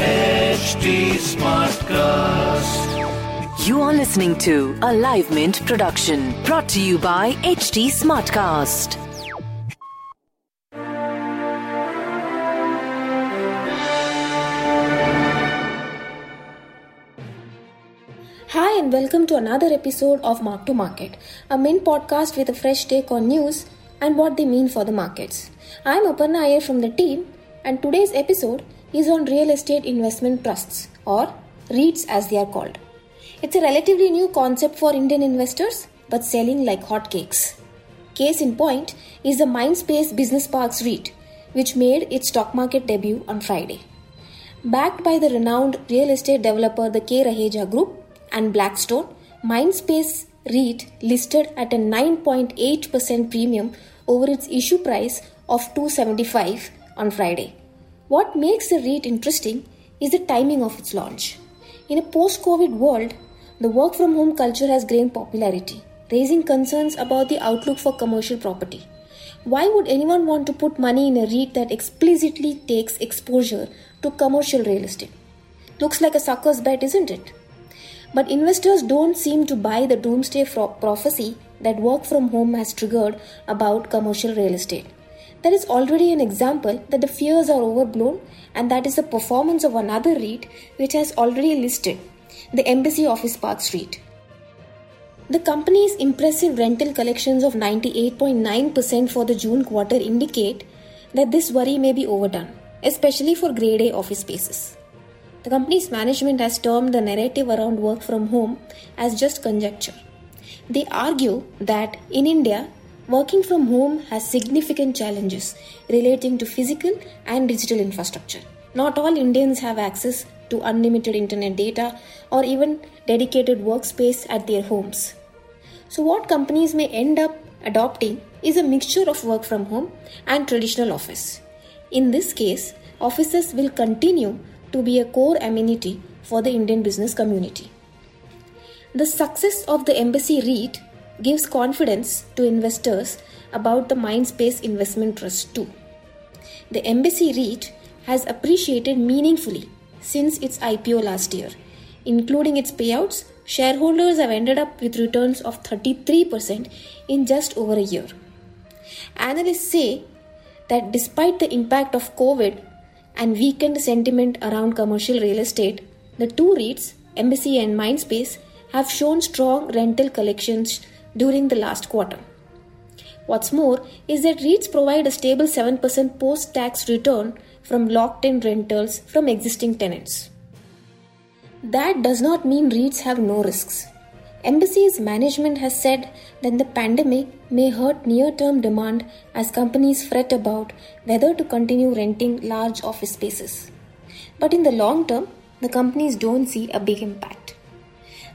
HT Smartcast. You are listening to a Live Mint production, brought to you by HT Smartcast. Hi and welcome to another episode of Mark to Market, a Mint podcast with a fresh take on news and what they mean for the markets. I'm Aparna Iyer from the team, and today's episode is on real estate investment trusts, or REITs as they are called. It's a relatively new concept for Indian investors, but selling like hotcakes. Case in point is the Mindspace Business Parks REIT, which made its stock market debut on Friday. Backed by the renowned real estate developer the K. Raheja Group and Blackstone, Mindspace REIT listed at a 9.8% premium over its issue price of $275 on Friday. What makes the REIT interesting is the timing of its launch. In a post-COVID world, the work-from-home culture has gained popularity, raising concerns about the outlook for commercial property. Why would anyone want to put money in a REIT that explicitly takes exposure to commercial real estate? Looks like a sucker's bet, isn't it? But investors don't seem to buy the doomsday prophecy that work from home has triggered about commercial real estate. There is already an example that the fears are overblown, and that is the performance of another REIT which has already listed, the Embassy Office Park REIT. The company's impressive rental collections of 98.9% for the June quarter indicate that this worry may be overdone, especially for grade A office spaces. The company's management has termed the narrative around work from home as just conjecture. They argue that in India, working from home has significant challenges relating to physical and digital infrastructure. Not all Indians have access to unlimited internet data or even dedicated workspace at their homes. So what companies may end up adopting is a mixture of work from home and traditional office. In this case, offices will continue to be a core amenity for the Indian business community. The success of the Embassy REIT gives confidence to investors about the Mindspace Investment Trust too. The Embassy REIT has appreciated meaningfully since its IPO last year. Including its payouts, shareholders have ended up with returns of 33% in just over a year. Analysts say that despite the impact of COVID and weakened sentiment around commercial real estate, the two REITs, Embassy and Mindspace, have shown strong rental collections during the last quarter. What's more is that REITs provide a stable 7% post-tax return from locked-in rentals from existing tenants. That does not mean REITs have no risks. Embassy's management has said that the pandemic may hurt near-term demand as companies fret about whether to continue renting large office spaces. But in the long term, the companies don't see a big impact.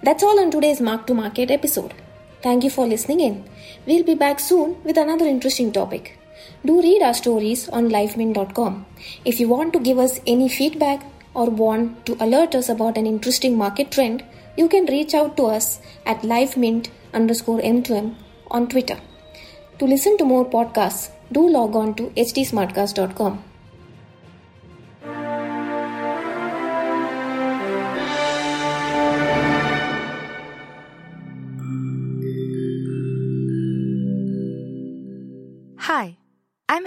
That's all on today's Mark to Market episode. Thank you for listening in. We'll be back soon with another interesting topic. Do read our stories on livemint.com. If you want to give us any feedback or want to alert us about an interesting market trend, you can reach out to us at livemint_m2m on Twitter. To listen to more podcasts, do log on to htsmartcast.com. Hi, I'm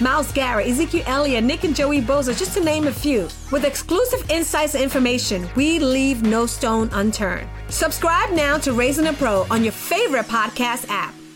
Myles Garrett, Ezekiel Elliott, Nick and Joey Bosa, just to name a few. With exclusive insights and information, we leave no stone unturned. Subscribe now to Raising a Pro on your favorite podcast app.